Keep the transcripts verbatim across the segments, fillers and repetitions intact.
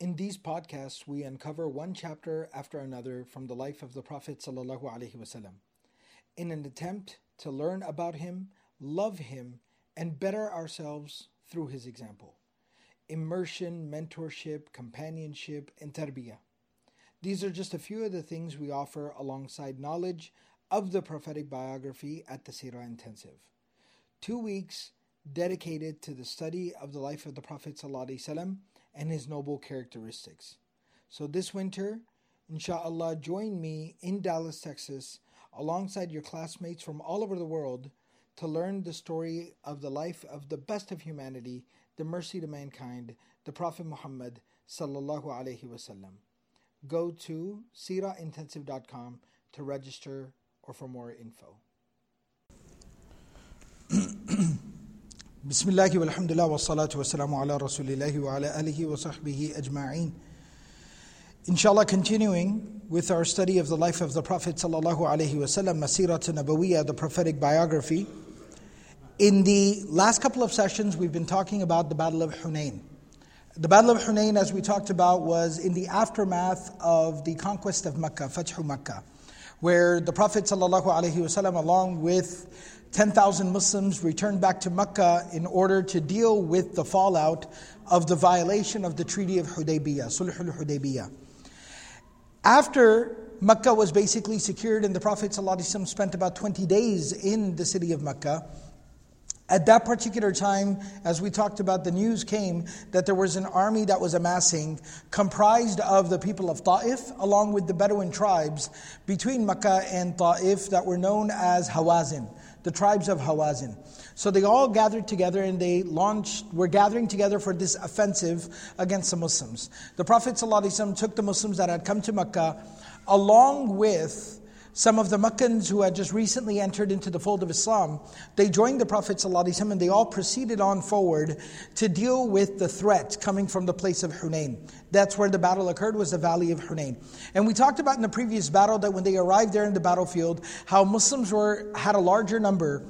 In these podcasts, we uncover one chapter after another from the life of the Prophet ﷺ in an attempt to learn about him, love him, and better ourselves through his example. Immersion, mentorship, companionship, and tarbiyah. These are just a few of the things we offer alongside knowledge of the prophetic biography at the Seerah Intensive. Two weeks dedicated to the study of the life of the Prophet ﷺ and his noble characteristics. So this winter, insha'Allah, join me in Dallas, Texas, alongside your classmates from all over the world to learn the story of the life of the best of humanity, the mercy to mankind, the Prophet Muhammad sallallahu alaihi wasallam. Go to seerah intensive dot com to register or for more info. Bismillahi walhamdulillah wa salatu wa salamu ala rasulillahi wa ala alihi wa sahbihi ajma'in. Inshallah, continuing with our study of the life of the Prophet sallallahu alaihi wasallam, Masiratu Nabawiyah, the prophetic biography. In the last couple of sessions, we've been talking about the Battle of Hunayn. The Battle of Hunayn, as we talked about, was in the aftermath of the conquest of Makkah, Fajhu Makkah, where the Prophet sallallahu alaihi wasallam, along with ten thousand Muslims, returned back to Mecca in order to deal with the fallout of the violation of the Treaty of Hudaybiyah, Sulhul Hudaybiyah. After Mecca was basically secured and the Prophet ﷺ spent about twenty days in the city of Mecca, at that particular time, as we talked about, the news came that there was an army that was amassing, comprised of the people of Ta'if, along with the Bedouin tribes between Mecca and Ta'if that were known as Hawazin, the tribes of Hawazin. So they all gathered together and they launched, were gathering together for this offensive against the Muslims. The Prophet ﷺ took the Muslims that had come to Mecca, along with some of the Meccans who had just recently entered into the fold of Islam. They joined the Prophet ﷺ and they all proceeded on forward to deal with the threat coming from the place of Hunayn. That's where the battle occurred, was the Valley of Hunayn. And we talked about in the previous battle that when they arrived there in the battlefield, how Muslims were had a larger number.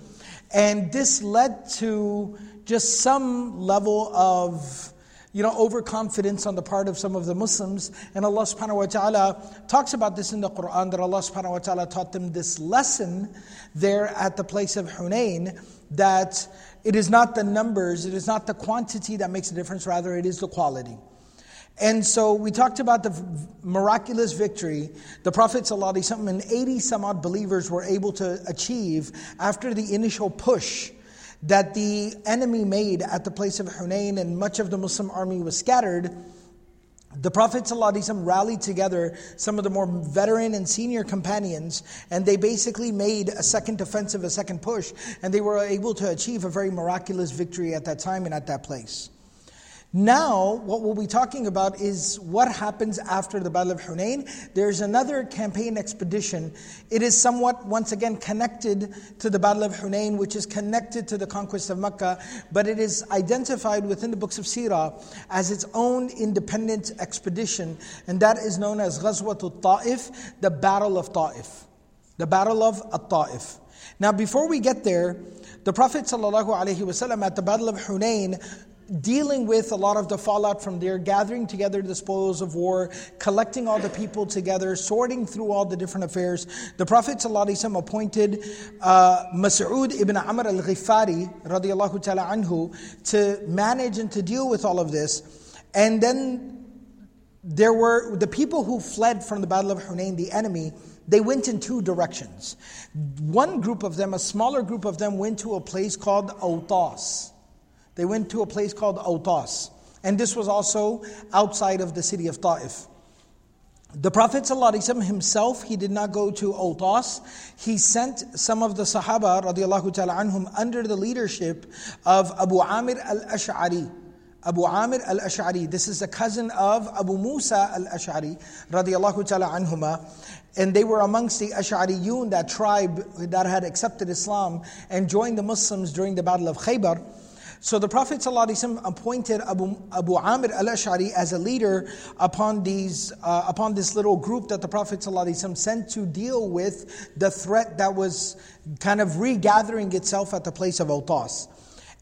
And this led to just some level of You know, overconfidence on the part of some of the Muslims. And Allah subhanahu wa ta'ala talks about this in the Qur'an, that Allah subhanahu wa ta'ala taught them this lesson there at the place of Hunayn, that it is not the numbers, it is not the quantity that makes a difference, rather it is the quality. And so we talked about the miraculous victory the Prophet ﷺ and eighty some odd believers were able to achieve after the initial push that the enemy made at the place of Hunayn, and much of the Muslim army was scattered. The Prophet ﷺ rallied together some of the more veteran and senior companions, and they basically made a second offensive, a second push, and they were able to achieve a very miraculous victory at that time and at that place. Now, what we'll be talking about is what happens after the Battle of Hunayn. There's another campaign expedition. It is somewhat, once again, connected to the Battle of Hunayn, which is connected to the conquest of Mecca, but it is identified within the books of Seerah as its own independent expedition, and that is known as Ghazwat Al-Ta'if, the Battle of Ta'if. The Battle of Al-Ta'if. Now, before we get there, the Prophet ﷺ at the Battle of Hunayn, dealing with a lot of the fallout from there, gathering together the spoils of war, collecting all the people together, sorting through all the different affairs, the Prophet ﷺ appointed uh, Mas'ud ibn Amr al Ghifari radiallahu ta'ala anhu to manage and to deal with all of this. And then there were the people who fled from the Battle of Hunayn, the enemy. They went in two directions. One group of them, a smaller group of them, went to a place called Awtas. They went to a place called Awtas. And this was also outside of the city of Ta'if. The Prophet ﷺ himself, he did not go to Awtas. He sent some of the Sahaba radiallahu ta'ala anhum under the leadership of Abu Amir al-Ash'ari. Abu Amir al-Ash'ari. This is the cousin of Abu Musa al-Ash'ari radiallahu ta'ala anhuma. And they were amongst the Ash'ariyun, that tribe that had accepted Islam and joined the Muslims during the Battle of Khaybar. So the Prophet ﷺ appointed Abu, Abu Amir al-Ash'ari as a leader upon these uh, upon this little group that the Prophet ﷺ sent to deal with the threat that was kind of regathering itself at the place of Awtas.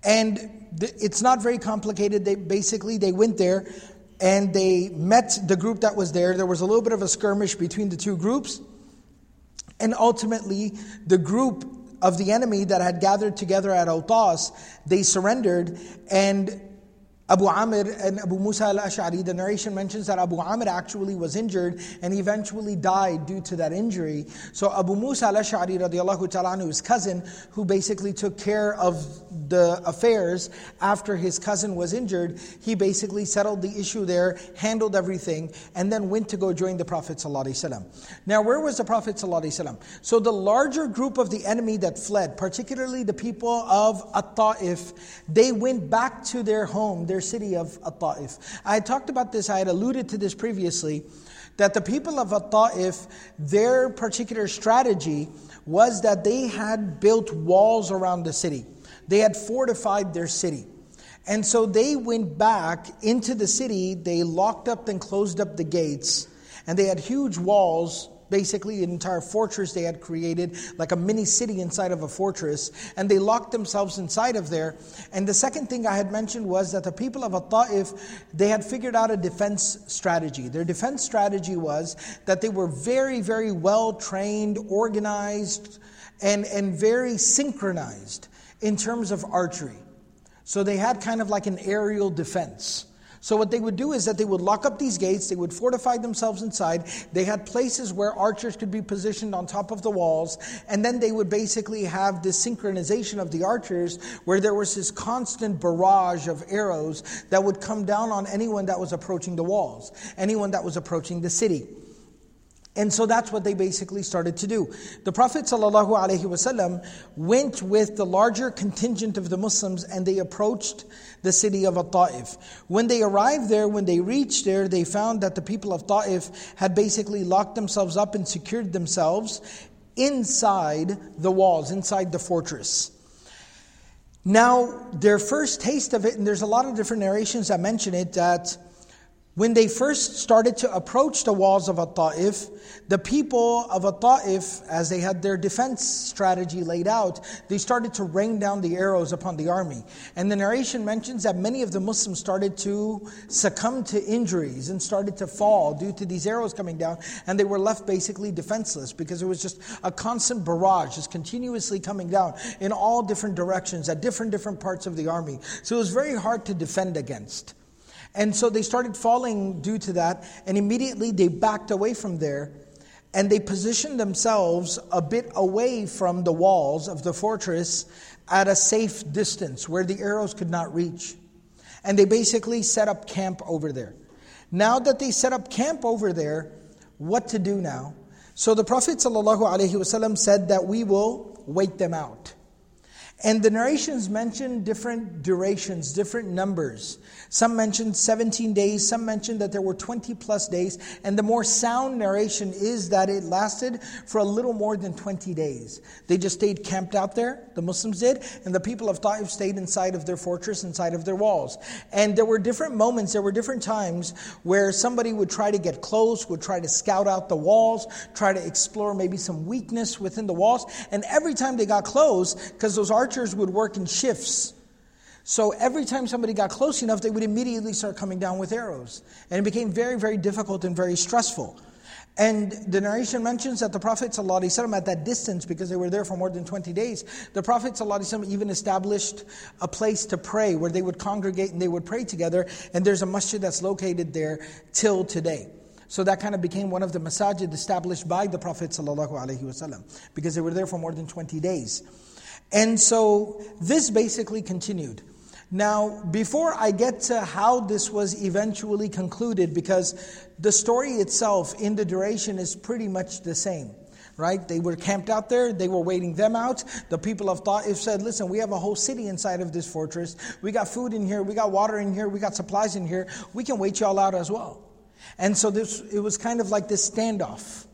And th- it's not very complicated. They basically, they went there. and they met the group that was there. There was a little bit of a skirmish between the two groups. And ultimately, the group of the enemy that had gathered together at Awtas, they surrendered. And Abu Amir and Abu Musa al-Ash'ari, the narration mentions that Abu Amir actually was injured and he eventually died due to that injury. So Abu Musa al-Ash'ari radiallahu ta'ala anhu, his cousin, who basically took care of the affairs after his cousin was injured, he basically settled the issue there, handled everything, and then went to go join the Prophet sallallahu alaihi wasallam. Now where was the Prophet sallallahu alaihi wasallam? So the larger group of the enemy that fled, particularly the people of At-Ta'if, they went back to their home, their city of At-Ta'if. I had talked about this, I had alluded to this previously, that the people of At-Ta'if, their particular strategy was that they had built walls around the city. They had fortified their city. And so they went back into the city, they locked up and closed up the gates, and they had huge walls, basically an entire fortress they had created, like a mini city inside of a fortress, and they locked themselves inside of there. And the second thing I had mentioned was that the people of At-Ta'if, they had figured out a defense strategy. Their defense strategy was that they were very, very well trained, organized, and, and very synchronized in terms of archery. So they had kind of like an aerial defense. So what they would do is that they would lock up these gates, they would fortify themselves inside, they had places where archers could be positioned on top of the walls, and then they would basically have this synchronization of the archers where there was this constant barrage of arrows that would come down on anyone that was approaching the walls, anyone that was approaching the city. And so that's what they basically started to do. The Prophet ﷺ went with the larger contingent of the Muslims and they approached the city of At-Ta'if. When they arrived there, when they reached there, they found that the people of Ta'if had basically locked themselves up and secured themselves inside the walls, inside the fortress. Now, their first taste of it, and there's a lot of different narrations that mention it, that when they first started to approach the walls of At-Ta'if, the people of At-Ta'if, as they had their defense strategy laid out, they started to rain down the arrows upon the army. And the narration mentions that many of the Muslims started to succumb to injuries and started to fall due to these arrows coming down, and they were left basically defenseless because it was just a constant barrage, just continuously coming down in all different directions, at different, different parts of the army. So it was very hard to defend against. And so they started falling due to that, and immediately they backed away from there, and they positioned themselves a bit away from the walls of the fortress at a safe distance where the arrows could not reach. And they basically set up camp over there. Now that they set up camp over there, what to do now? So the Prophet ﷺ said that we will wait them out. And the narrations mention different durations, different numbers. Some mention seventeen days, some mention that there were twenty plus days, and the more sound narration is that it lasted for a little more than twenty days. They just stayed camped out there, the Muslims did, and the people of Ta'if stayed inside of their fortress, inside of their walls. And there were different moments, there were different times where somebody would try to get close, would try to scout out the walls, try to explore maybe some weakness within the walls, and every time they got close, because those archers would work in shifts. So every time somebody got close enough, they would immediately start coming down with arrows. And it became very, very difficult and very stressful. And the narration mentions that the Prophet ﷺ at that distance, because they were there for more than twenty days, the Prophet ﷺ even established a place to pray where they would congregate and they would pray together. And there's a masjid that's located there till today. So that kind of became one of the masajid established by the Prophet ﷺ because they were there for more than twenty days. And so this basically continued. Now, before I get to how this was eventually concluded, because the story itself in the duration is pretty much the same, right? They were camped out there, they were waiting them out. The people of Ta'if said, listen, we have a whole city inside of this fortress. We got food in here, we got water in here, we got supplies in here. We can wait y'all out as well. And so this it was kind of like this standoff.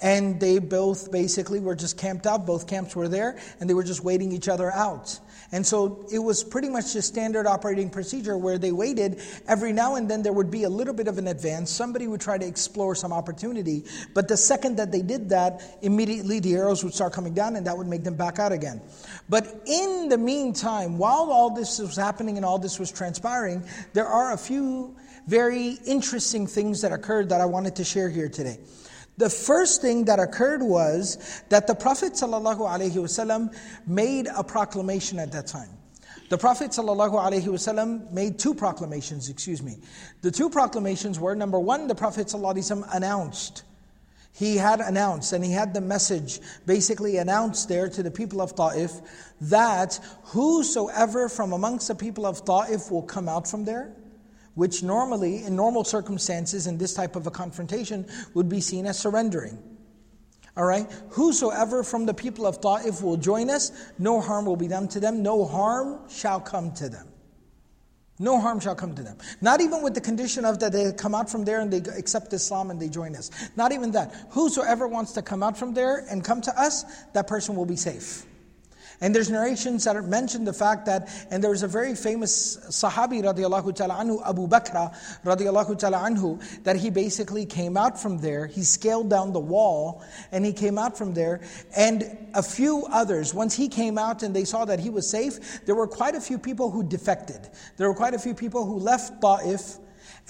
And they both basically were just camped out, both camps were there, and they were just waiting each other out. And so it was pretty much just standard operating procedure where they waited. Every now and then there would be a little bit of an advance, somebody would try to explore some opportunity, but the second that they did that, immediately the arrows would start coming down and that would make them back out again. But in the meantime, while all this was happening and all this was transpiring, there are a few very interesting things that occurred that I wanted to share here today. The first thing that occurred was that the Prophet ﷺ made a proclamation at that time. The Prophet ﷺ made two proclamations, excuse me. The two proclamations were, number one, the Prophet ﷺ announced. He had announced, and he had the message basically announced there to the people of Ta'if, that whosoever from amongst the people of Ta'if will come out from there, which normally, in normal circumstances, in this type of a confrontation, would be seen as surrendering. All right? Whosoever from the people of Ta'if will join us, no harm will be done to them, no harm shall come to them. No harm shall come to them. Not even with the condition of that they come out from there and they accept Islam and they join us. Not even that. Whosoever wants to come out from there and come to us, that person will be safe. And there's narrations that mention the fact that, and there was a very famous Sahabi radiallahu ta'ala anhu, Abu Bakr radiallahu ta'ala anhu, that he basically came out from there, he scaled down the wall, and he came out from there, and a few others, once he came out and they saw that he was safe, there were quite a few people who defected. There were quite a few people who left Ta'if,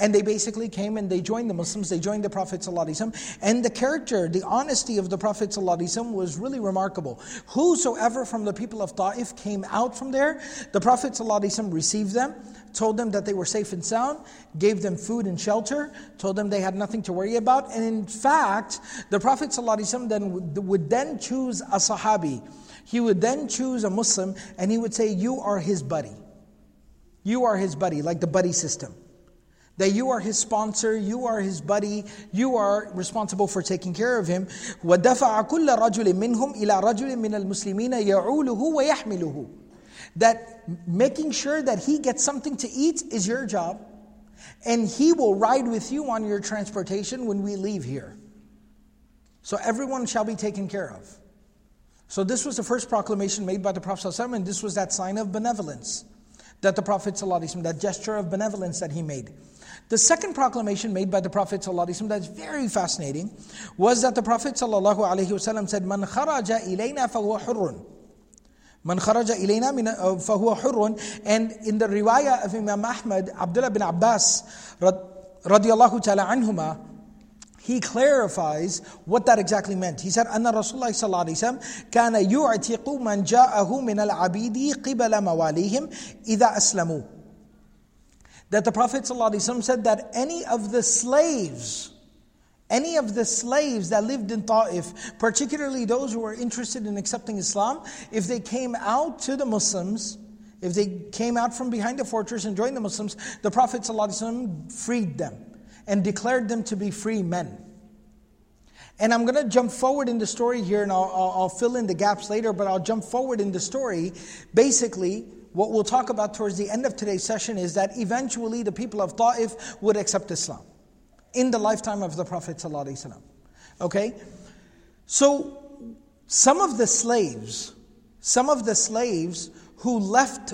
and they basically came and they joined the Muslims, they joined the Prophet ﷺ. And the character, the honesty of the Prophet ﷺ was really remarkable. Whosoever from the people of Ta'if came out from there, the Prophet ﷺ received them, told them that they were safe and sound, gave them food and shelter, told them they had nothing to worry about. And in fact, the Prophet ﷺ then would then choose a Sahabi. He would then choose a Muslim and he would say, you are his buddy. You are his buddy, like the buddy system. That you are his sponsor, you are his buddy, you are responsible for taking care of him. وَدَفَعَ كُلَّ رَجُلٍ مِّنْهُمْ إِلَىٰ رَجُلٍ مِّنَ الْمُسْلِمِينَ يَعُولُهُ وَيَحْمِلُهُ. That making sure that he gets something to eat is your job, and he will ride with you on your transportation when we leave here. So everyone shall be taken care of. So this was the first proclamation made by the Prophet ﷺ, and this was that sign of benevolence that the Prophet ﷺ, that gesture of benevolence that he made. The second proclamation made by the Prophet ﷺ that's very fascinating was that the Prophet ﷺ said, "Man kharaja ilayna fahuwa hurrun." Man kharaja ilayna fahuwa hurrun. And in the riwayah of Imam Ahmad, Abdullah bin Abbas radiyallahu ta'ala anhuma, he clarifies what that exactly meant. He said, "Anna Rasulullah sallallahu alaihi wasallam kana yu'tiqu man ja'ahu min al-'abidi qibala mawalihim idha aslamu." That the Prophet ﷺ said that any of the slaves, any of the slaves that lived in Ta'if, particularly those who were interested in accepting Islam, if they came out to the Muslims, if they came out from behind the fortress and joined the Muslims, the Prophet ﷺ freed them and declared them to be free men. And I'm going to jump forward in the story here, and I'll, I'll, I'll fill in the gaps later, but I'll jump forward in the story. Basically, what we'll talk about towards the end of today's session is that eventually the people of Ta'if would accept Islam in the lifetime of the Prophet ﷺ. Okay? So, some of the slaves, some of the slaves who left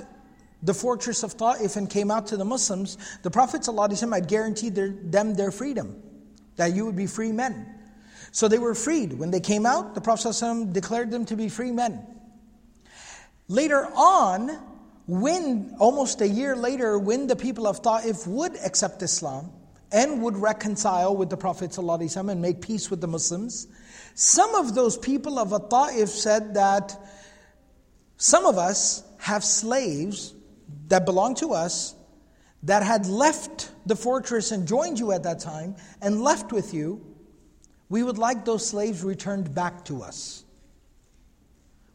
the fortress of Ta'if and came out to the Muslims, the Prophet ﷺ had guaranteed their, them their freedom, that you would be free men. So they were freed. When they came out, the Prophet ﷺ declared them to be free men. Later on, when almost a year later, when the people of Ta'if would accept Islam and would reconcile with the Prophet ﷺ and make peace with the Muslims, some of those people of Ta'if said that some of us have slaves that belong to us that had left the fortress and joined you at that time and left with you. We would like those slaves returned back to us.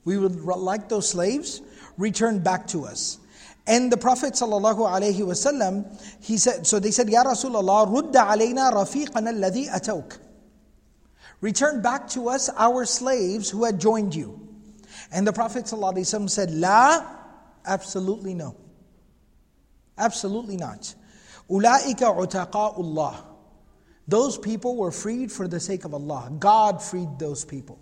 We would like those slaves returned back to us. And the Prophet ﷺ, he said, so they said, "Ya Rasulullah, rudda alayna rafiqana alladhi atawk." Return back to us our slaves who had joined you. And the Prophet ﷺ said, "La, absolutely no. Absolutely not. Ulaika utaqa'ullah." Those people were freed for the sake of Allah. God freed those people.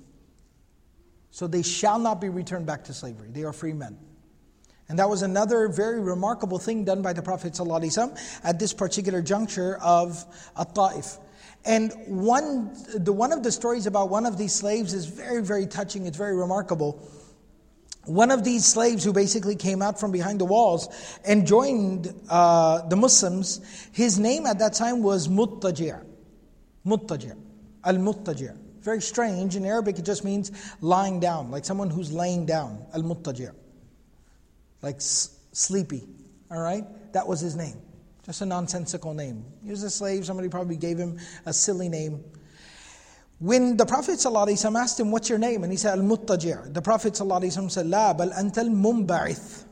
So they shall not be returned back to slavery. They are free men. And that was another very remarkable thing done by the Prophet ﷺ at this particular juncture of Ta'if. And one, the, one of the stories about one of these slaves is very, very touching. It's very remarkable. one of these slaves who basically came out from behind the walls and joined uh, the Muslims, his name at that time was Muttaji'ah. Muttaji'ah. Al-Muttaji'ah. Very strange. In Arabic it just means lying down, like someone who's laying down. Al-Muttaji'ah. Like s- sleepy. All right? That was his name. Just a nonsensical name. He was a slave. Somebody probably gave him a silly name. When the Prophet ﷺ asked him, what's your name? And he said, Al-Muttaji'ah. The Prophet ﷺ said, La bal anta al-Munba'ith.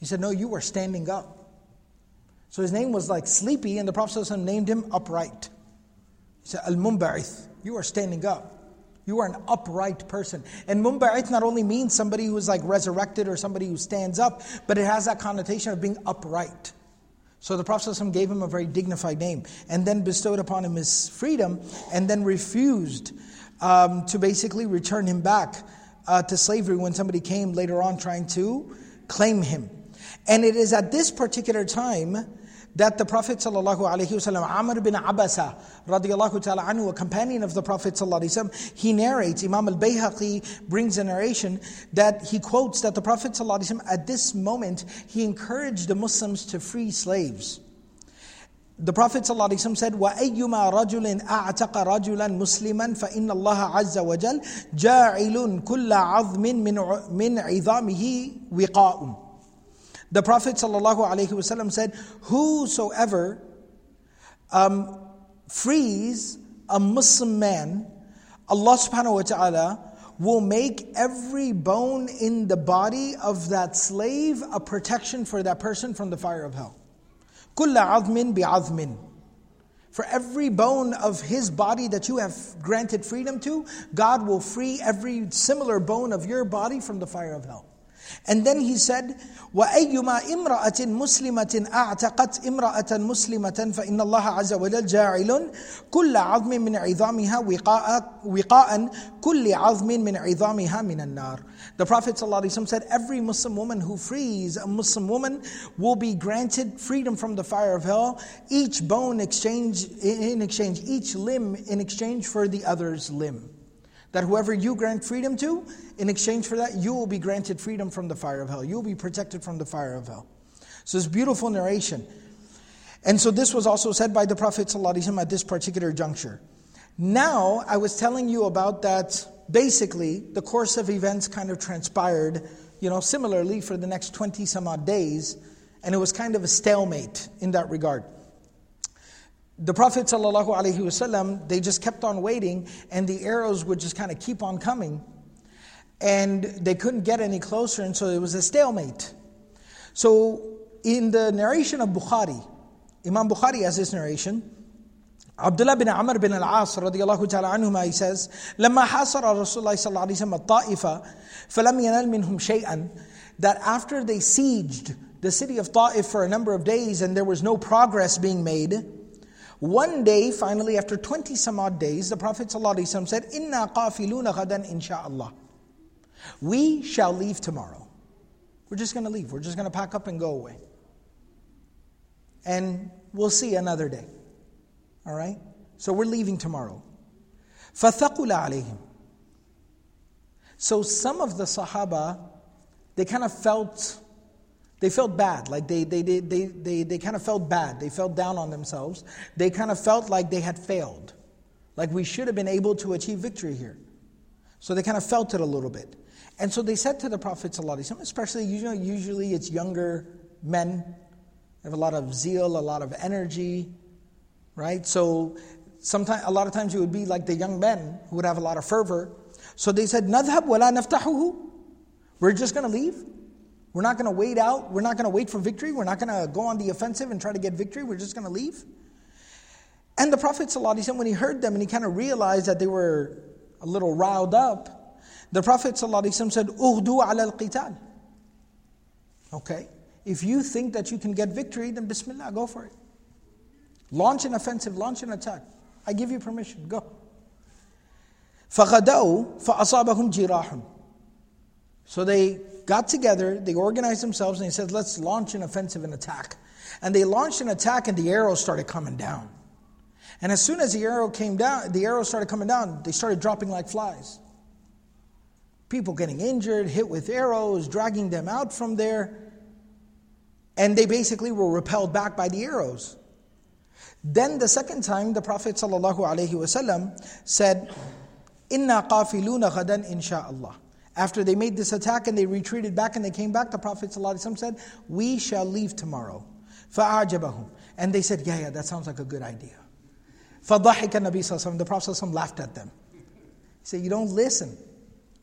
He said, no, you were standing up. So his name was like sleepy, and the Prophet ﷺ named him upright. He said, Al-Munba'ith, you are standing up. You are an upright person. And Munba'ith not only means somebody who is like resurrected or somebody who stands up, but it has that connotation of being upright. So the Prophet ﷺ gave him a very dignified name and then bestowed upon him his freedom and then refused um, to basically return him back uh, to slavery when somebody came later on trying to claim him. And it is at this particular time that the Prophet ﷺ, Amr bin Abbas radiallahu ta'ala anhu, a companion of the Prophet ﷺ, he narrates, Imam al-Bayhaqi brings a narration that he quotes that the Prophet ﷺ at this moment, he encouraged the Muslims to free slaves. The Prophet ﷺ said, وَأَيُّمَا رَجُلٍ أَعْتَقَ رَجُلًا مُسْلِمًا فَإِنَّ اللَّهَ عَزَّ وَجَلْ جَاعِلٌ كُلَّ عَظْمٍ مِّنْ عِظَامِهِ وِقَاءٌ. The Prophet ﷺ said, whosoever um, frees a Muslim man, Allah subhanahu wa ta'ala will make every bone in the body of that slave a protection for that person from the fire of hell. كُلَّ عَظْمٍ بِعَظْمٍ. For every bone of his body that you have granted freedom to, God will free every similar bone of your body from the fire of hell. And then he said, وَأَيُّمَا إِمْرَأَةٍ مُسْلِمَةٍ أَعْتَقَتْ إِمْرَأَةً مُسْلِمَةً فَإِنَّ اللَّهَ عَزَّ وَجَلَّ جَاعِلٌ كُلَّ عَظْمٍ مِّنْ عِظَامِهَا وِقَاءً كُلِّ عَظْمٍ مِّنْ عِظَامِهَا مِنَ النَّارِ. The Prophet ﷺ said, every Muslim woman who frees a Muslim woman will be granted freedom from the fire of hell, each bone exchange in exchange, each limb in exchange for the other's limb. That whoever you grant freedom to, in exchange for that, you will be granted freedom from the fire of hell. You will be protected from the fire of hell. So it's beautiful narration. And so this was also said by the Prophet ﷺ at this particular juncture. Now, I was telling you about that, basically, the course of events kind of transpired, you know, similarly for the next twenty some odd days, and it was kind of a stalemate in that regard. The Prophet ﷺ, they just kept on waiting, and the arrows would just kind of keep on coming. And they couldn't get any closer, and so it was a stalemate. So in the narration of Bukhari, Imam Bukhari has this narration, Abdullah bin Amr bin Al-Aas radiallahu ta'ala anhuma, he says, لَمَّا حَاصَرَ رَسُولُ اللَّهِ صَلَّى اللَّهِ عَلَيْهِ وَسَلَّمَ الطَّائِفَ فَلَمْ يَنَلْ مِنْهُمْ شَيْئًا. That after they sieged the city of Ta'if for a number of days, and there was no progress being made, one day, finally, after twenty some odd days, the Prophet ﷺ said, Inna qafiluna ghadan insha'Allah. We shall leave tomorrow. We're just going to leave. We're just going to pack up and go away. And we'll see another day. All right? So we're leaving tomorrow. فَثَقُلَ عَلَيْهِمْ. So some of the Sahaba, they kind of felt... They felt bad, like they they, they they they they kind of felt bad. They felt down on themselves. They kind of felt like they had failed. Like we should have been able to achieve victory here. So they kind of felt it a little bit. And so they said to the Prophet ﷺ, especially, you know, usually it's younger men. They have a lot of zeal, a lot of energy, right? So sometimes, a lot of times it would be like the young men who would have a lot of fervor. So they said, نَذْهَبْ وَلَا نَفْتَحُهُ. We're just going to leave. We're not going to wait out. We're not going to wait for victory. We're not going to go on the offensive and try to get victory. We're just going to leave. And the Prophet ﷺ, when he heard them and he kind of realized that they were a little riled up, the Prophet ﷺ said, "Ughdu ala al-qital." Okay, if you think that you can get victory, then bismillah, go for it. Launch an offensive, launch an attack. I give you permission, go. فَغَدَوْا فَأَصَابَهُمْ جِرَاحٌ. So they got together, they organized themselves, and they said, let's launch an offensive and attack. And they launched an attack, and the arrows started coming down. And as soon as the arrow came down, the arrows started coming down, they started dropping like flies. people getting injured, hit with arrows, dragging them out from there. And they basically were repelled back by the arrows. Then the second time, the Prophet ﷺ said, "Inna qafiluna ghadan insha'Allah." After they made this attack and they retreated back and they came back, the Prophet ﷺ said, "We shall leave tomorrow." فَأَعْجَبَهُمْ. And they said, yeah, yeah, that sounds like a good idea. فَضَحِكَ النَّبِيُّ صَلَّى اللَّهُ عَلَيْهِ وَسَلَّمَ. The Prophet ﷺ laughed at them. He said, you don't listen.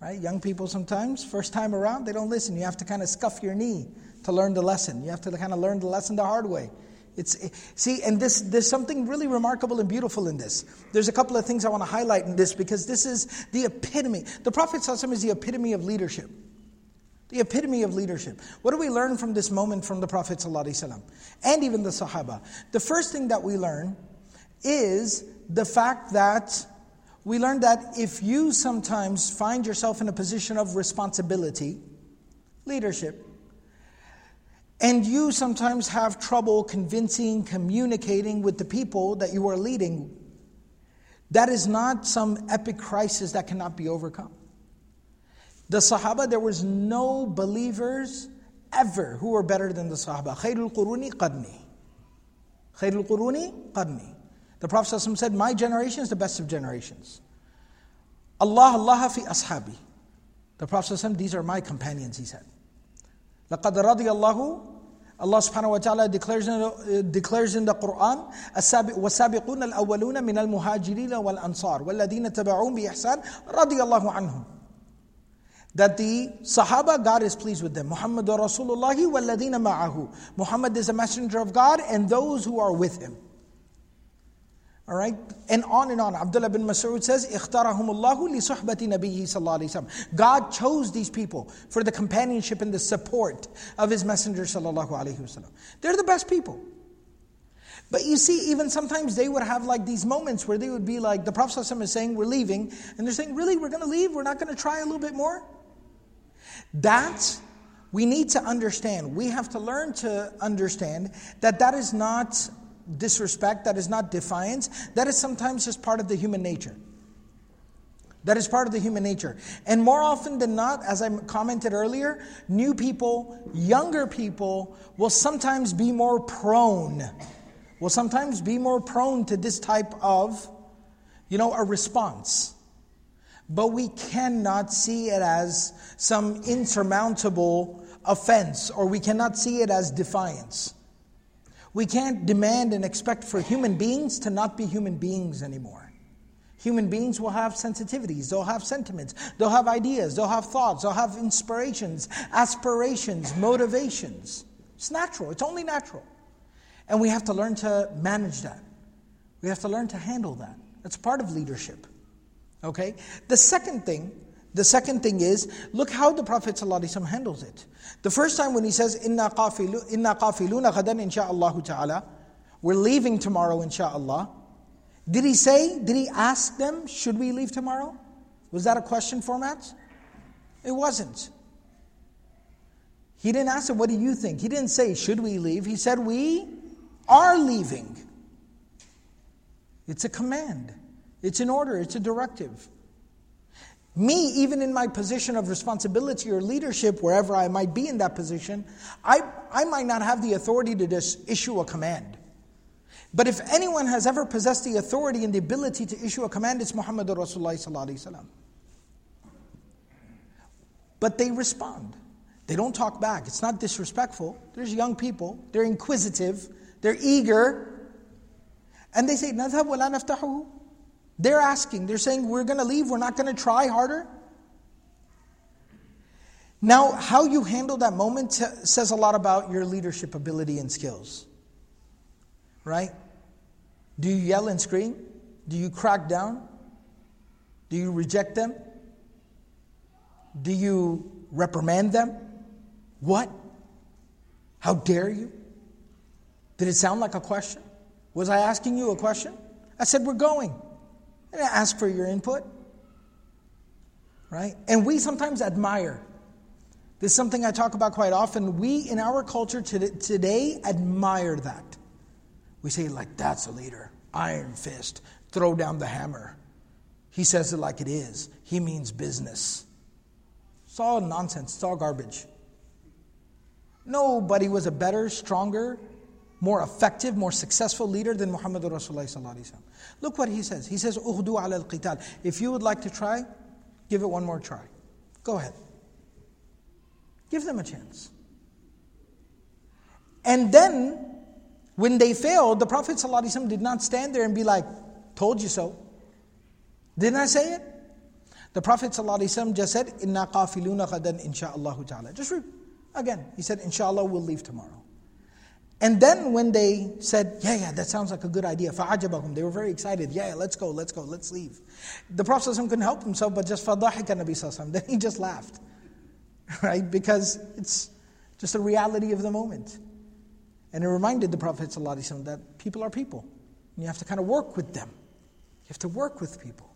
Right? Young people sometimes, first time around, they don't listen. You have to kind of scuff your knee to learn the lesson. You have to kind of learn the lesson the hard way. It's it, see, and this there's something really remarkable and beautiful in this. There's a couple of things I want to highlight in this, because this is the epitome. The Prophet ﷺ is the epitome of leadership. The epitome of leadership. What do we learn from this moment from the Prophet ﷺ and even the Sahaba? The first thing that we learn is the fact that we learn that if you sometimes find yourself in a position of responsibility, leadership, and you sometimes have trouble convincing, communicating with the people that you are leading, that is not some epic crisis that cannot be overcome. The Sahaba, there was no believers ever who were better than the Sahaba. Khairul Quruni Qarni. Khairul Quruni Qarni. The Prophet ﷺ said, my generation is the best of generations. Allah Allah fi ashabi. The Prophet ﷺ, these are my companions, he said. لَقَدْ رَضِيَ اللَّهُ. Allah subhanahu wa ta'ala declares in, uh, declares in the Qur'an, وَالسَّابِقُونَ الْأَوَّلُونَ مِنَ الْمُهَاجِرِينَ وَالْأَنصَارِ وَالَّذِينَ تَبَعُونَ بِإِحْسَانٍ رَضِيَ اللَّهُ عَنْهُمْ. That the Sahaba, God is pleased with them. Muhammad Rasulullah وَالَّذِينَ مَعَهُ. Muhammad is a messenger of God and those who are with him. Alright? And on and on. Abdullah bin Mas'ud says, اختارهم الله لصحبة نبيه صلى الله عليه وسلم. God chose these people for the companionship and the support of His Messenger صلى الله عليه وسلم. They're the best people. But you see, even sometimes they would have like these moments where they would be like, the Prophet ﷺ is saying, we're leaving. And they're saying, really, we're going to leave? We're not going to try a little bit more? That, we need to understand. We have to learn to understand that that is not disrespect, that is not defiance, that is sometimes just part of the human nature. That is part of the human nature. And more often than not, as I commented earlier, new people, younger people will sometimes be more prone, will sometimes be more prone to this type of, you know, a response. But we cannot see it as some insurmountable offense, or we cannot see it as defiance. We can't demand and expect for human beings to not be human beings anymore. Human beings will have sensitivities, they'll have sentiments, they'll have ideas, they'll have thoughts, they'll have inspirations, aspirations, motivations. It's natural, it's only natural. And we have to learn to manage that. We have to learn to handle that. That's part of leadership. Okay? The second thing, the second thing is, look how the Prophet ﷺ handles it. The first time when he says, Inna qafilu, inna qafiluna ghadan insha'Allah ta'ala, we're leaving tomorrow insha'Allah. Did he say, did he ask them, should we leave tomorrow? Was that a question format? It wasn't. He didn't ask them, what do you think? He didn't say, should we leave? He said, we are leaving. It's a command. It's an order. It's a directive. Me, even in my position of responsibility or leadership, wherever I might be in that position, I, I might not have the authority to just issue a command. But if anyone has ever possessed the authority and the ability to issue a command, it's Muhammad Rasulullah sallallahu alaihi wasallam. But they respond. They don't talk back. It's not disrespectful. There's young people. They're inquisitive. They're eager. And they say, نَذْهَبْ وَلَا نَفْتَحُهُ. They're asking, they're saying, we're going to leave, we're not going to try harder. Now, how you handle that moment says a lot about your leadership ability and skills. Right? Do you yell and scream? Do you crack down? Do you reject them? Do you reprimand them? What? How dare you? Did it sound like a question? Was I asking you a question? I said, we're going. I didn't ask for your input, right? And we sometimes admire. This is something I talk about quite often. We, in our culture today, admire that. We say, like, that's a leader. Iron fist. Throw down the hammer. He says it like it is. He means business. It's all nonsense, it's all garbage. Nobody was a better, stronger, more effective, more successful leader than Muhammadur Rasulullah sallallahu alaihi wasallam. Look what he says. He says, "Uhdu ala al-qital." If you would like to try, give it one more try. Go ahead. Give them a chance. And then, when they failed, the Prophet sallallahu alaihi wasallam did not stand there and be like, "Told you so. Didn't I say it?" The Prophet sallallahu alaihi wasallam just said, "Inna qafiluna ghadan insha'Allah ta'ala." Just read. Again, he said, "Inshallah, we'll leave tomorrow." And then when they said, yeah, yeah, that sounds like a good idea, فَعَجَبَهُمْ, they were very excited, yeah, yeah, let's go, let's go, let's leave. The Prophet ﷺ couldn't help himself, but just فَضَحِكَ Nabi ﷺ, then he just laughed, right? Because it's just the reality of the moment. And it reminded the Prophet ﷺ that people are people, and you have to kind of work with them. You have to work with people.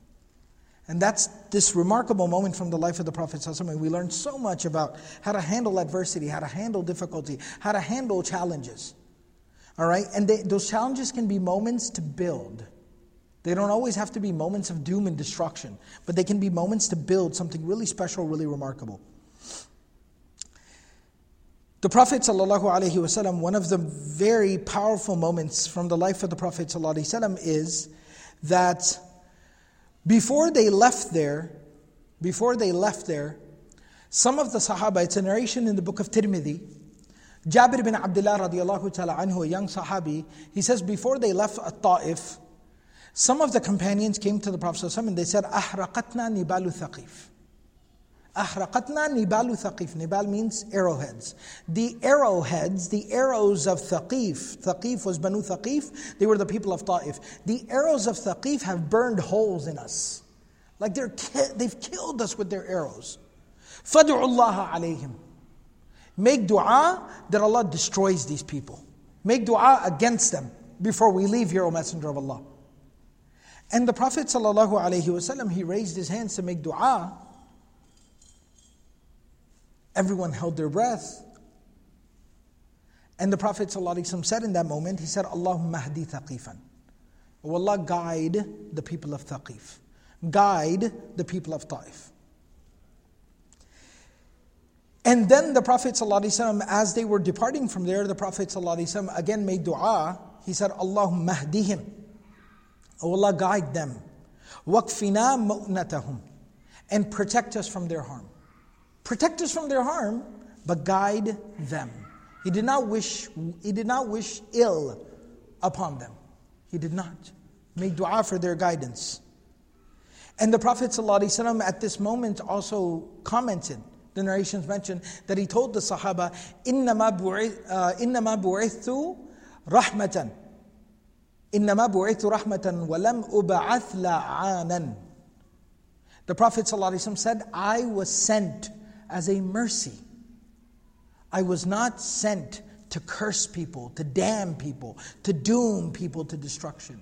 And that's this remarkable moment from the life of the Prophet ﷺ. We learned so much about how to handle adversity, how to handle difficulty, how to handle challenges. All right? And they, those challenges can be moments to build. They don't always have to be moments of doom and destruction, but they can be moments to build something really special, really remarkable. The Prophet ﷺ, one of the very powerful moments from the life of the Prophet ﷺ is that Before they left there, before they left there, some of the Sahaba, it's a narration in the book of Tirmidhi, Jabir bin Abdullah radiallahu ta'ala anhu, a young Sahabi, he says, before they left at Ta'if, some of the companions came to the Prophet ﷺ and they said, "Ahraqatna nibalu thaqif." Ahraqatna nibalu thaqif. Nibal means arrowheads. The arrowheads, the arrows of Thaqif. Thaqif was Banu Thaqif. They were the people of Ta'if. The arrows of Thaqif have burned holes in us. Like they're, they've killed us with their arrows. فَدْعُوا اللَّهَ عَلَيْهِمْ. Make dua that Allah destroys these people. Make dua against them before we leave here, O Messenger of Allah. And the Prophet ﷺ, he raised his hands to make dua. Everyone held their breath. And the Prophet ﷺ said in that moment, he said, "Allahumma hadi thaqifan." O Allah, guide the people of Thaqif. Guide the people of Ta'if. And then the Prophet ﷺ, as they were departing from there, the Prophet ﷺ again made dua. He said, "Allahumma hadihim." O Allah, guide them. "Waqfina mu'natahum." And protect us from their harm. Protect us from their harm, but guide them. He did not wish, he did not wish ill upon them. He did not. Make dua for their guidance. And the Prophet ﷺ at this moment also commented, the narrations mention, that he told the Sahaba, إِنَّمَا بُعِثُّ رَحْمَةً إِنَّمَا بُعِثُّ رَحْمَةً وَلَمْ أُبَعَثْ لَعَانًا. The Prophet ﷺ said, "I was sent as a mercy. I was not sent to curse people, to damn people, to doom people to destruction.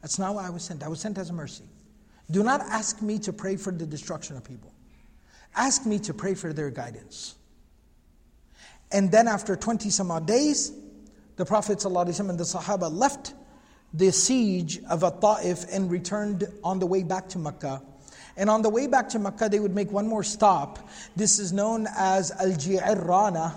That's not why I was sent. I was sent as a mercy. Do not ask me to pray for the destruction of people. Ask me to pray for their guidance." And then after twenty some odd days, the Prophet ﷺ and the Sahaba left the siege of Ta'if and returned on the way back to Makkah. And on the way back to Makkah, they would make one more stop. This is known as Al-ji'irrana.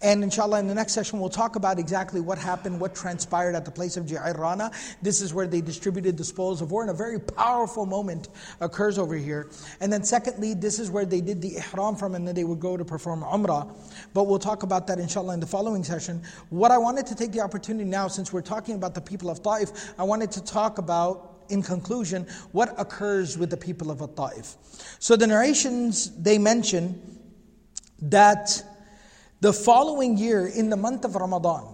And inshallah, in the next session, we'll talk about exactly what happened, what transpired at the place of Ji'irrana. This is where they distributed the spoils of war, and a very powerful moment occurs over here. And then secondly, this is where they did the ihram from, and then they would go to perform umrah. But we'll talk about that inshallah in the following session. What I wanted to take the opportunity now, since we're talking about the people of Ta'if, I wanted to talk about, in conclusion, what occurs with the people of Ta'if. So the narrations, they mention that the following year, in the month of Ramadan,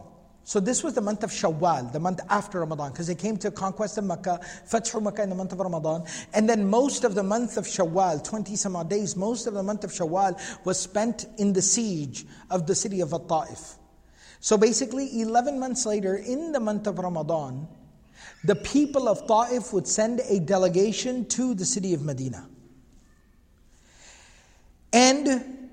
so this was the month of Shawwal, the month after Ramadan, because they came to conquest of Makkah, Fajhu Makkah in the month of Ramadan, and then most of the month of Shawwal, twenty some odd days, most of the month of Shawwal was spent in the siege of the city of Ta'if. So basically, eleven months later, in the month of Ramadan, the people of Ta'if would send a delegation to the city of Medina. And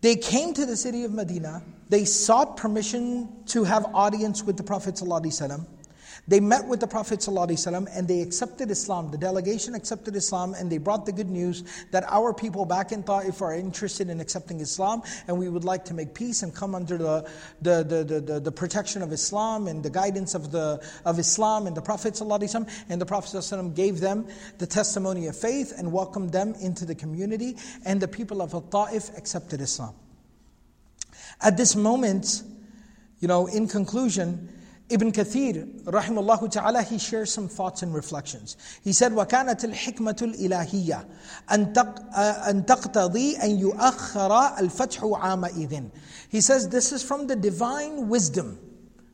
they came to the city of Medina. They sought permission to have audience with the Prophet ﷺ. They met with the Prophet ﷺ and they accepted Islam. The delegation accepted Islam and they brought the good news that our people back in Ta'if are interested in accepting Islam and we would like to make peace and come under the the the the, the, the protection of Islam and the guidance of the of Islam and the Prophet ﷺ. And the Prophet ﷺ gave them the testimony of faith and welcomed them into the community, and the people of Ta'if accepted Islam. At this moment, you know, in conclusion, Ibn Kathir, rahimahullah ta'ala, he shares some thoughts and reflections. He said, وَكَانَتِ الْحِكْمَةُ الْإِلَهِيَّةُ أَن تَقْتَضِي أَن يُؤَخَّرَ الْفَتْحُ عَامَئِذٍ. He says, this is from the divine wisdom.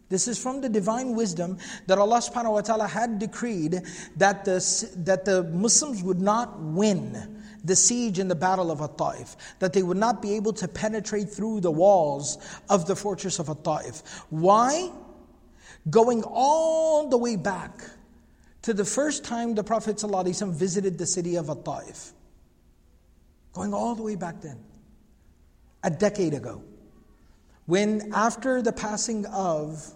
This is from the divine wisdom that Allah subhanahu wa ta'ala had decreed that the, that the Muslims would not win the siege and the battle of Al-Ta'if, that they would not be able to penetrate through the walls of the fortress of Al-Ta'if. Why? Going all the way back to the first time the Prophet ﷺ visited the city of Al-Ta'if. Going all the way back then, a decade ago, when after the passing of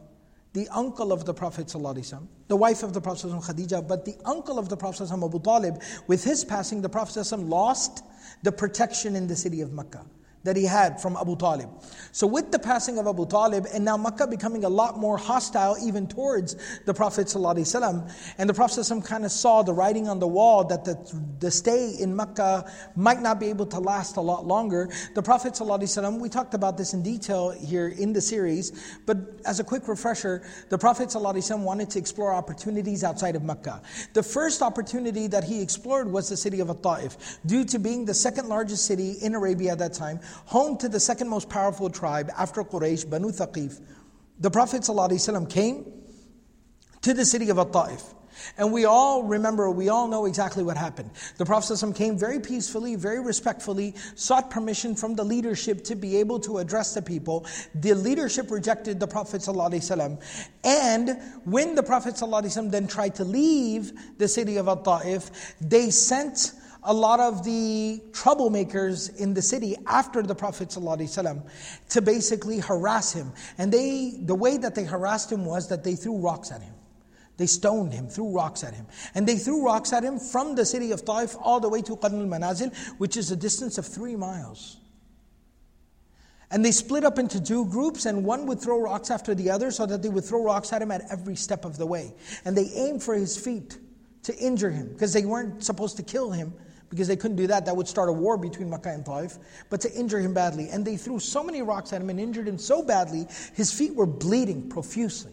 the uncle of the Prophet ﷺ, the wife of the Prophet ﷺ, Khadija, but the uncle of the Prophet ﷺ, Abu Talib, with his passing, the Prophet ﷺ lost the protection in the city of Makkah that he had from Abu Talib. So with the passing of Abu Talib, and now Makkah becoming a lot more hostile even towards the Prophet ﷺ, and the Prophet ﷺ kind of saw the writing on the wall that the, the stay in Makkah might not be able to last a lot longer. The Prophet ﷺ, we talked about this in detail here in the series, but as a quick refresher, the Prophet ﷺ wanted to explore opportunities outside of Makkah. The first opportunity that he explored was the city of Al-Ta'if, due to being the second largest city in Arabia at that time, home to the second most powerful tribe after Quraysh, Banu Thaqif. The Prophet ﷺ came to the city of Al-Ta'if. And we all remember, we all know exactly what happened. The Prophet ﷺ came very peacefully, very respectfully, sought permission from the leadership to be able to address the people. The leadership rejected the Prophet ﷺ. And when the Prophet ﷺ then tried to leave the city of Al-Ta'if, they sent a lot of the troublemakers in the city after the Prophet ﷺ to basically harass him. And they, the way that they harassed him was that they threw rocks at him. They stoned him, threw rocks at him. And they threw rocks at him from the city of Ta'if all the way to Qarn al-Manazil, which is a distance of three miles. And they split up into two groups, and one would throw rocks after the other so that they would throw rocks at him at every step of the way. And they aimed for his feet to injure him, because they weren't supposed to kill him, because they couldn't do that. That would start a war between Makkah and Ta'if, but to injure him badly. And they threw so many rocks at him and injured him so badly, his feet were bleeding profusely.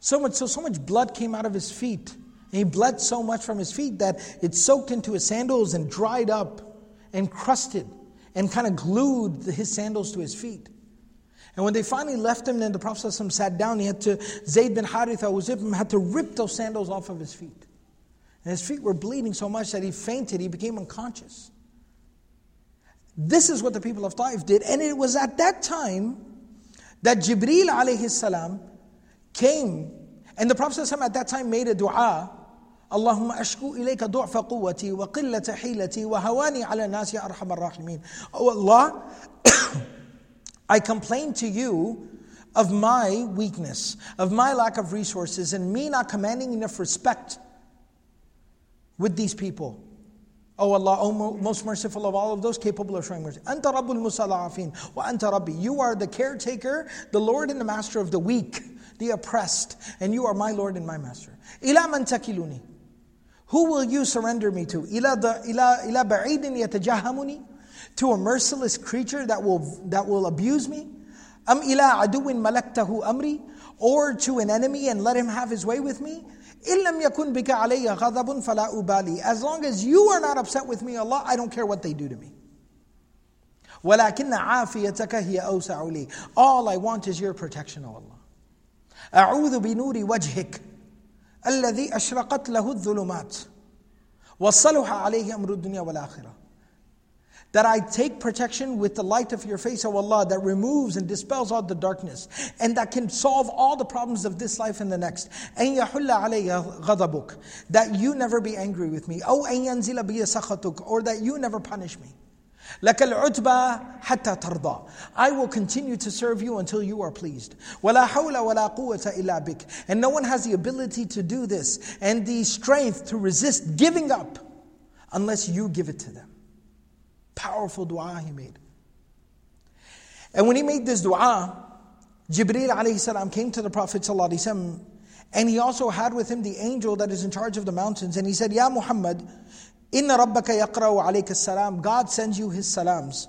So much so, so much blood came out of his feet. And he bled so much from his feet that it soaked into his sandals and dried up and crusted and kind of glued his sandals to his feet. And when they finally left him, then the Prophet ﷺ sat down. He had to, Zayd bin Haritha, was with him, had to rip those sandals off of his feet. And his feet were bleeding so much that he fainted, he became unconscious. This is what the people of Ta'if did. And it was at that time that Jibreel alayhi salam came. And the Prophet ﷺ at that time made a dua. Allahumma ashku ilayka du'fa quwwati wa qillata hilati wa hawani ala nas ya arhamar rahimin. Oh Allah, I complain to you of my weakness, of my lack of resources, and me not commanding enough respect with these people. O Allah, O most merciful of all of those capable of showing mercy. Anta Rabbul Musallafin wa Anta Rabbi. You are the caretaker, the Lord and the master of the weak, the oppressed, and you are my Lord and my master. Ila man takiluni. Who will you surrender me to? Ila ila ila ba'idin yatajahamuni. To a merciless creature that will that will abuse me. Am ila aduwin malaktahu amri, or to an enemy and let him have his way with me. As long as you are not upset with me, Allah, I don't care what they do to me. All I want is your protection, O Allah. That I take protection with the light of your face, O Allah, that removes and dispels all the darkness, and that can solve all the problems of this life and the next. That you never be angry with me. Or that you never punish me. لَكَ الْعُتْبَى حَتَّى تَرْضَى. I will continue to serve you until you are pleased. وَلَا حَوْلَ وَلَا قُوَّةَ إِلَّا بِكَ. And no one has the ability to do this and the strength to resist giving up unless you give it to them. Powerful dua he made. And when he made this dua, Jibreel alayhi salam came to the Prophet sallallahu alayhi wasallam, and he also had with him the angel that is in charge of the mountains, and he said, Ya Muhammad, Inna rabbaka yaqra'u alayka as-salam. God sends you his salams.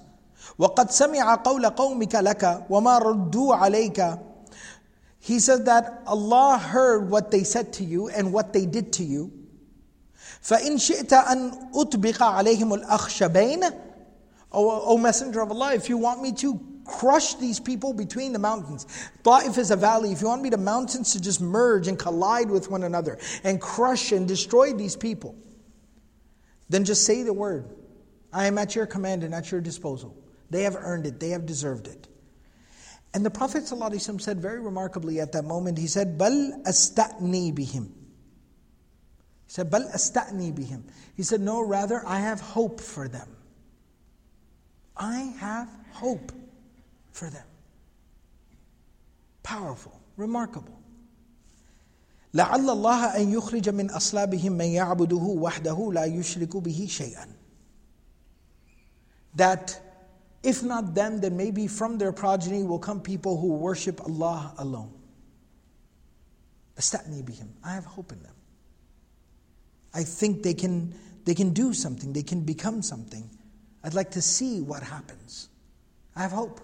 وَقَدْ سَمِعَ قَوْلَ قَوْمِكَ لَكَ وَمَا رُدُّوا عَلَيْكَ. He said that Allah heard what they said to you and what they did to you. فَإِنْ شِئْتَ أَنْ أُطْبِقَ عَلَيْهِمُ الْأَخْشَبَيْنَ. O Messenger of Allah, if you want me to crush these people between the mountains. Ta'if is a valley. If you want me, the mountains to just merge and collide with one another and crush and destroy these people, then just say the word. I am at your command and at your disposal. They have earned it. They have deserved it. And the Prophet ﷺ said very remarkably at that moment, he said, Bal asta'ni bihim. He said, Bal asta'ni bihim. He said, no, rather, I have hope for them. I have hope for them. Powerful, remarkable. لَعَلَّ اللَّهَ أَنْ يُخْرِجَ مِنْ أَصْلَابِهِمْ مَنْ يَعْبُدُهُ وَحْدَهُ لَا يُشْرِكُ بِهِ شَيْئًا. That if not them, then maybe from their progeny will come people who worship Allah alone. أَسْتَأْنِي بِهِمْ. I have hope in them. I think they can, they can do something. They can become something. I'd like to see what happens. I have hope.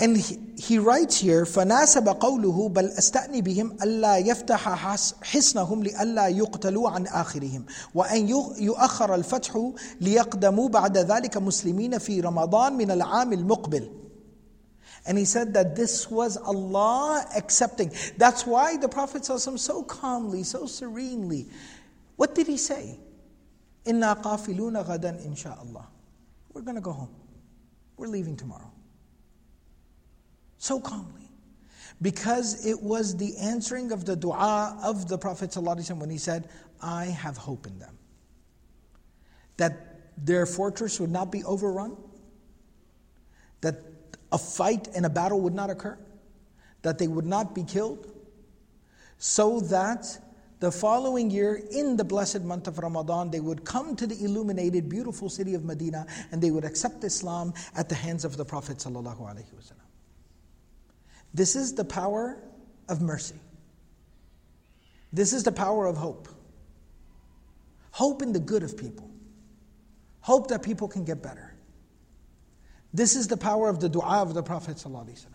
And he, he writes here, فَنَاسَبَ قَوْلُهُ بَلْ أَسْتَأْنِي بِهِمْ أَلَّا يَفْتَحَ حِصْنَهُمْ لِأَلَّا يُقْتَلُوا عَنْ آخِرِهِمْ وَأَنْ يُؤَخَّرَ الْفَتْحُ لِيَقْدَمُوا بَعْدَ ذَلِكَ مُسْلِمِينَ فِي رَمَضَانَ مِنَ الْعَامِ الْمُقْبِلِ. And he said that this was Allah accepting. That's why the Prophet ﷺ so calmly, so serenely, what did he say? إِنَّا قَافِلُونَ غَدًا إِنْ شَاءَ اللَّهِ. We're going to go home. We're leaving tomorrow. So calmly. Because it was the answering of the dua of the Prophet ﷺ when he said, I have hope in them. That their fortress would not be overrun. That a fight and a battle would not occur. That they would not be killed. So that the following year, in the blessed month of Ramadan, they would come to the illuminated, beautiful city of Medina, and they would accept Islam at the hands of the Prophet sallallahu alaihi wasallam. This is the power of mercy. This is the power of hope. Hope in the good of people. Hope that people can get better. This is the power of the dua of the Prophet sallallahu alaihi wasallam.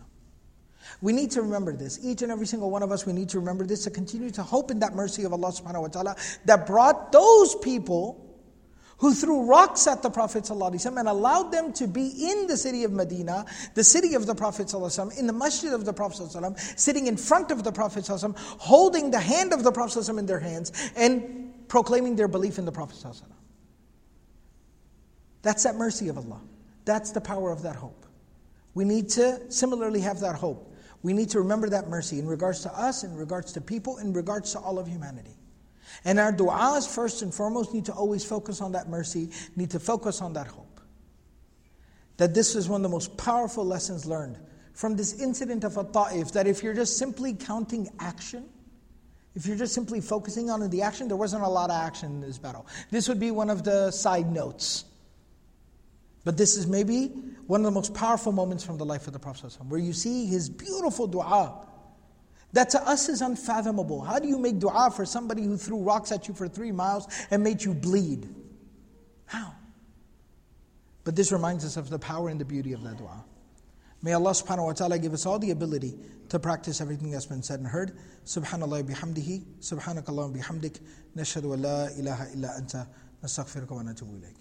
We need to remember this. Each and every single one of us, we need to remember this, to continue to hope in that mercy of Allah subhanahu wa ta'ala that brought those people who threw rocks at the Prophet ﷺ and allowed them to be in the city of Medina, the city of the Prophet ﷺ, in the masjid of the Prophet ﷺ, sitting in front of the Prophet ﷺ, holding the hand of the Prophet ﷺ in their hands and proclaiming their belief in the Prophet ﷺ. That's that mercy of Allah. That's the power of that hope. We need to similarly have that hope. We need to remember that mercy in regards to us, in regards to people, in regards to all of humanity. And our du'as first and foremost need to always focus on that mercy, need to focus on that hope. That this is one of the most powerful lessons learned from this incident of Ta'if, that if you're just simply counting action, if you're just simply focusing on the action, there wasn't a lot of action in this battle. This would be one of the side notes. But this is maybe one of the most powerful moments from the life of the Prophet ﷺ, where you see his beautiful dua that to us is unfathomable. How do you make dua for somebody who threw rocks at you for three miles and made you bleed? How? But this reminds us of the power and the beauty of that dua. May Allah subhanahu wa ta'ala give us all the ability to practice everything that's been said and heard. Subhanallah bihamdihi, subhanakallah bihamdik, nashhadu an la ilaha illa anta, nastaghfiruka wa natubu ilayk.